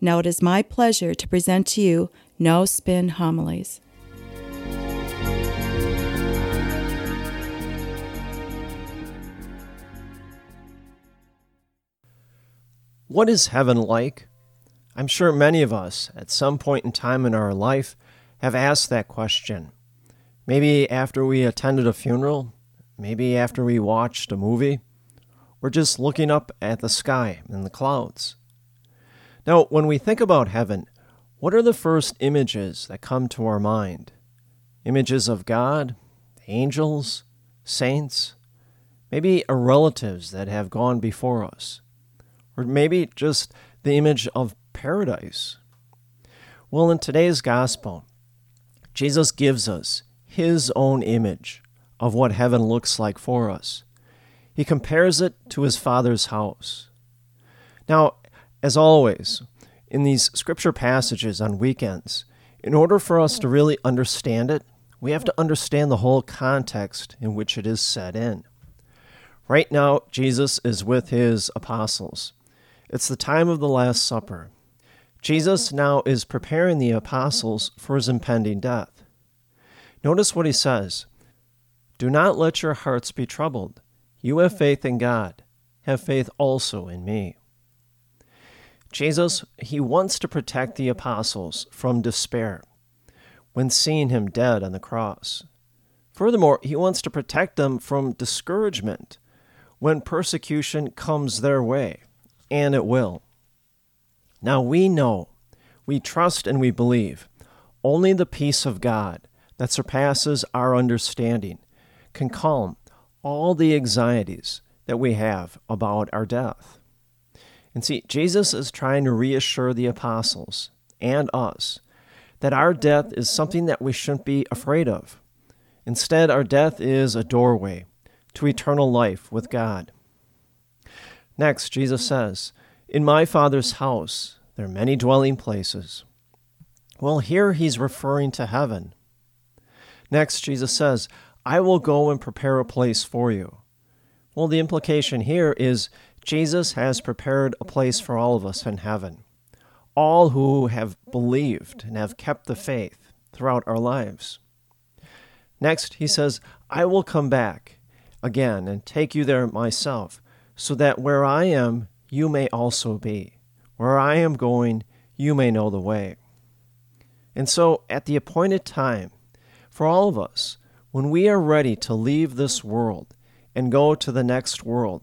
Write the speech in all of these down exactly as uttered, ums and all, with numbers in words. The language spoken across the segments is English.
Now it is my pleasure to present to you No Spin Homilies. What is heaven like? I'm sure many of us, at some point in time in our life, have asked that question. Maybe after we attended a funeral, maybe after we watched a movie, or just looking up at the sky and the clouds. Now, when we think about heaven, what are the first images that come to our mind? Images of God, angels, saints, maybe our relatives that have gone before us, or maybe just the image of paradise. Well, in today's gospel, Jesus gives us his own image of what heaven looks like for us. He compares it to his Father's house. Now, as always, in these scripture passages on weekends, in order for us to really understand it, we have to understand the whole context in which it is set in. Right now, Jesus is with his apostles. It's the time of the Last Supper. Jesus now is preparing the apostles for his impending death. Notice what he says. Do not let your hearts be troubled. You have faith in God. Have faith also in me. Jesus, he wants to protect the apostles from despair when seeing him dead on the cross. Furthermore, he wants to protect them from discouragement when persecution comes their way, and it will. Now we know, we trust and we believe, only the peace of God that surpasses our understanding can calm all the anxieties that we have about our death. And see, Jesus is trying to reassure the apostles and us that our death is something that we shouldn't be afraid of. Instead, our death is a doorway to eternal life with God. Next, Jesus says, in my Father's house there are many dwelling places. Well, here he's referring to heaven. Next, Jesus says, I will go and prepare a place for you. Well, the implication here is Jesus has prepared a place for all of us in heaven, all who have believed and have kept the faith throughout our lives. Next, he says, I will come back again and take you there myself, so that where I am, you may also be. Where I am going, you may know the way. And so, at the appointed time, for all of us, when we are ready to leave this world and go to the next world,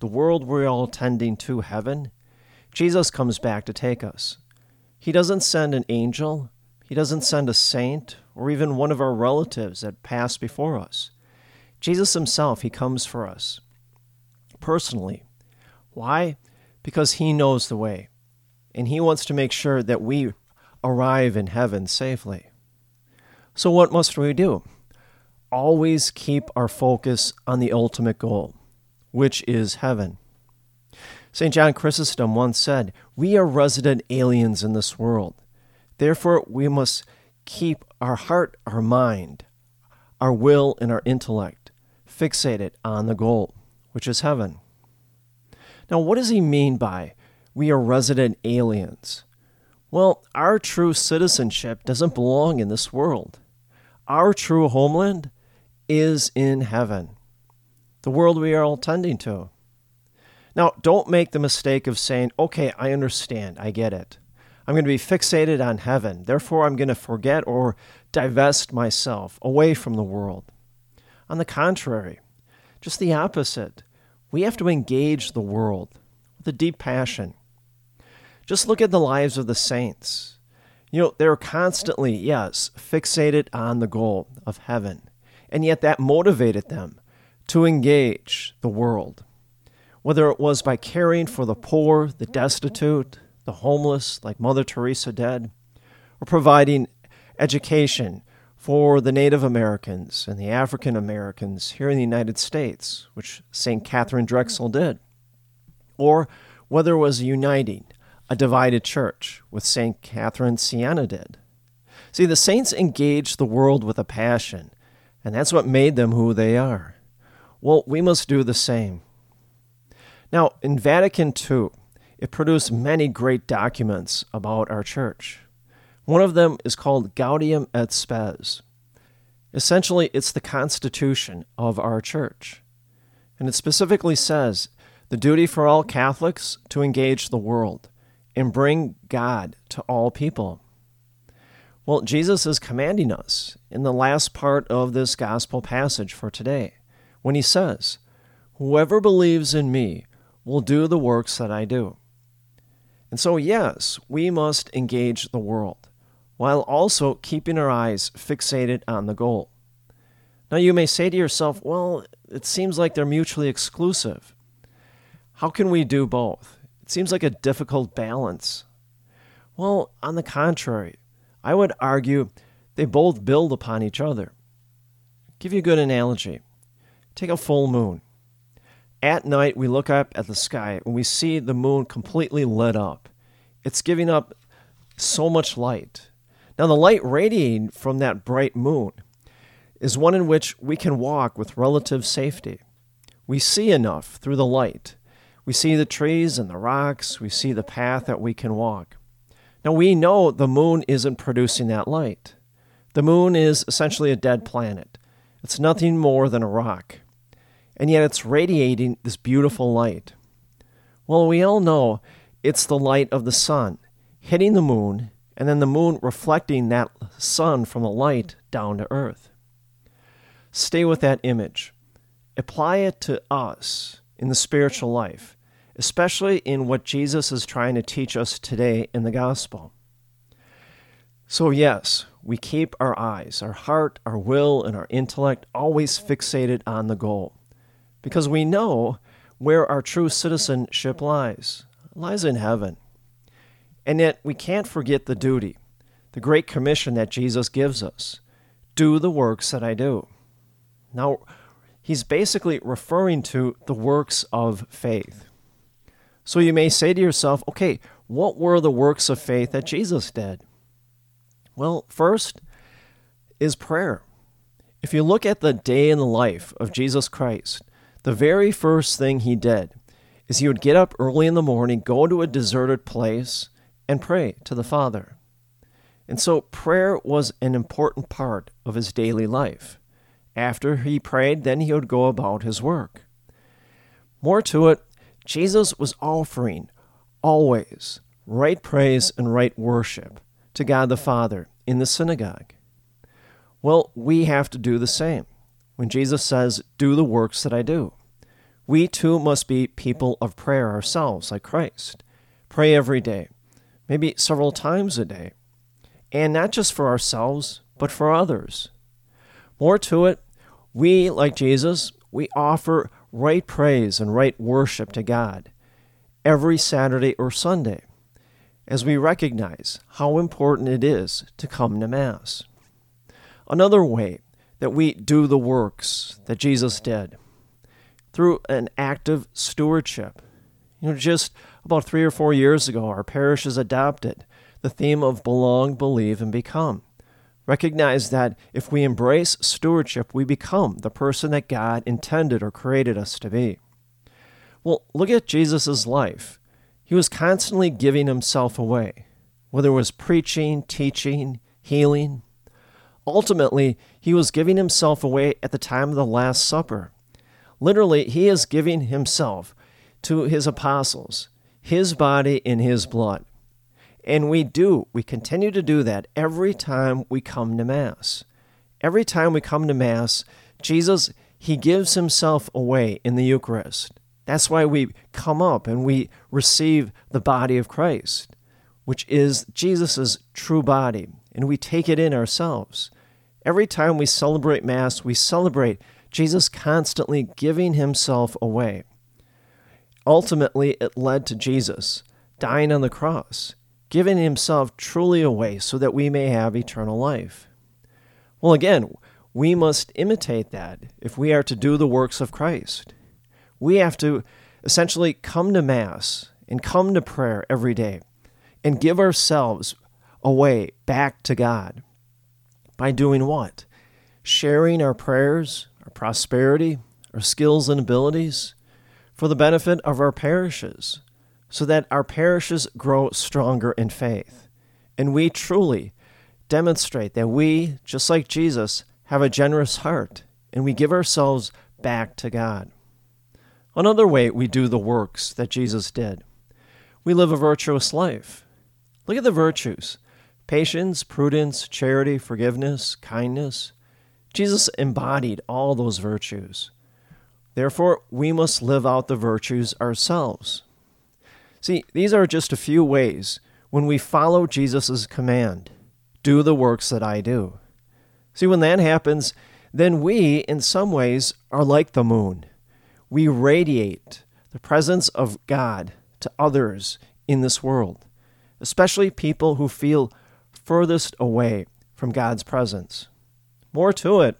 the world we're all tending to, heaven, Jesus comes back to take us. He doesn't send an angel, he doesn't send a saint, or even one of our relatives that passed before us. Jesus himself, he comes for us, personally. Why? Because he knows the way, and he wants to make sure that we arrive in heaven safely. So what must we do? Always keep our focus on the ultimate goal, which is heaven. Saint John Chrysostom once said, we are resident aliens in this world. Therefore, we must keep our heart, our mind, our will, and our intellect fixated on the goal, which is heaven. Now, what does he mean by we are resident aliens? Well, our true citizenship doesn't belong in this world. Our true homeland is in heaven, the world we are all tending to. Now, don't make the mistake of saying, okay, I understand, I get it. I'm going to be fixated on heaven, therefore I'm going to forget or divest myself away from the world. On the contrary, just the opposite. We have to engage the world with a deep passion. Just look at the lives of the saints. You know, they're constantly, yes, fixated on the goal of heaven, and yet that motivated them to engage the world, whether it was by caring for the poor, the destitute, the homeless, like Mother Teresa did, or providing education for the Native Americans and the African Americans here in the United States, which Saint Catherine Drexel did, or whether it was uniting a divided church, which Saint Catherine Siena did. See, the saints engaged the world with a passion, and that's what made them who they are. Well, we must do the same. Now, in Vatican Two, it produced many great documents about our church. One of them is called Gaudium et Spes. Essentially, it's the constitution of our church. And it specifically says the duty for all Catholics to engage the world and bring God to all people. Well, Jesus is commanding us in the last part of this gospel passage for today when he says, "Whoever believes in me will do the works that I do." And so, yes, we must engage the world while also keeping our eyes fixated on the goal. Now, you may say to yourself, well, it seems like they're mutually exclusive. How can we do both? It seems like a difficult balance. Well, on the contrary, I would argue they both build upon each other. I'll give you a good analogy. Take a full moon. At night, we look up at the sky and we see the moon completely lit up. It's giving up so much light. Now, the light radiating from that bright moon is one in which we can walk with relative safety. We see enough through the light. We see the trees and the rocks. We see the path that we can walk. Now, we know the moon isn't producing that light. The moon is essentially a dead planet. It's nothing more than a rock. And yet it's radiating this beautiful light. Well, we all know it's the light of the sun hitting the moon, and then the moon reflecting that sun from the light down to earth. Stay with that image. Apply it to us in the spiritual life, especially in what Jesus is trying to teach us today in the gospel. So yes, we keep our eyes, our heart, our will, and our intellect always fixated on the goal. Because we know where our true citizenship lies. It lies in heaven. And yet we can't forget the duty, the great commission that Jesus gives us. Do the works that I do. Now, he's basically referring to the works of faith. So you may say to yourself, okay, what were the works of faith that Jesus did? Well, first is prayer. If you look at the day in the life of Jesus Christ, the very first thing he did is he would get up early in the morning, go to a deserted place, and pray to the Father. And so prayer was an important part of his daily life. After he prayed, then he would go about his work. More to it, Jesus was offering always right praise and right worship to God the Father in the synagogue. Well, we have to do the same. When Jesus says, do the works that I do, we too must be people of prayer ourselves, like Christ. Pray every day, maybe several times a day, and not just for ourselves, but for others. More to it, we, like Jesus, we offer right praise and right worship to God every Saturday or Sunday, as we recognize how important it is to come to Mass. Another way that we do the works that Jesus did through an active stewardship. You know, just about three or four years ago, our parish has adopted the theme of belong, believe, and become. Recognize that if we embrace stewardship, we become the person that God intended or created us to be. Well, look at Jesus' life. He was constantly giving himself away, whether it was preaching, teaching, healing. Ultimately, he was giving himself away at the time of the Last Supper. Literally, he is giving himself to his apostles, his body in his blood. And we do, we continue to do that every time we come to Mass. Every time we come to Mass, Jesus, he gives himself away in the Eucharist. That's why we come up and we receive the body of Christ, which is Jesus' true body, and we take it in ourselves. Every time we celebrate Mass, we celebrate Jesus constantly giving himself away. Ultimately, it led to Jesus dying on the cross, giving himself truly away so that we may have eternal life. Well, again, we must imitate that if we are to do the works of Christ. We have to essentially come to Mass and come to prayer every day and give ourselves away back to God. By doing what? Sharing our prayers, our prosperity, our skills and abilities for the benefit of our parishes, so that our parishes grow stronger in faith. And we truly demonstrate that we, just like Jesus, have a generous heart, and we give ourselves back to God. Another way we do the works that Jesus did. We live a virtuous life. Look at the virtues: patience, prudence, charity, forgiveness, kindness. Jesus embodied all those virtues. Therefore, we must live out the virtues ourselves. See, these are just a few ways when we follow Jesus' command, do the works that I do. See, when that happens, then we, in some ways, are like the moon. We radiate the presence of God to others in this world, especially people who feel furthest away from God's presence. More to it,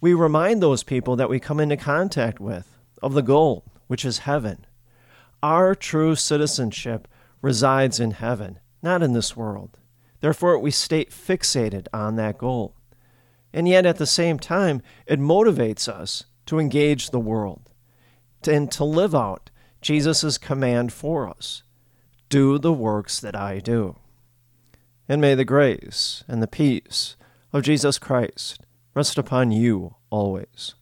we remind those people that we come into contact with of the goal, which is heaven. Our true citizenship resides in heaven, not in this world. Therefore, we stay fixated on that goal. And yet, at the same time, it motivates us to engage the world and to live out Jesus' command for us, do the works that I do. And may the grace and the peace of Jesus Christ rest upon you always.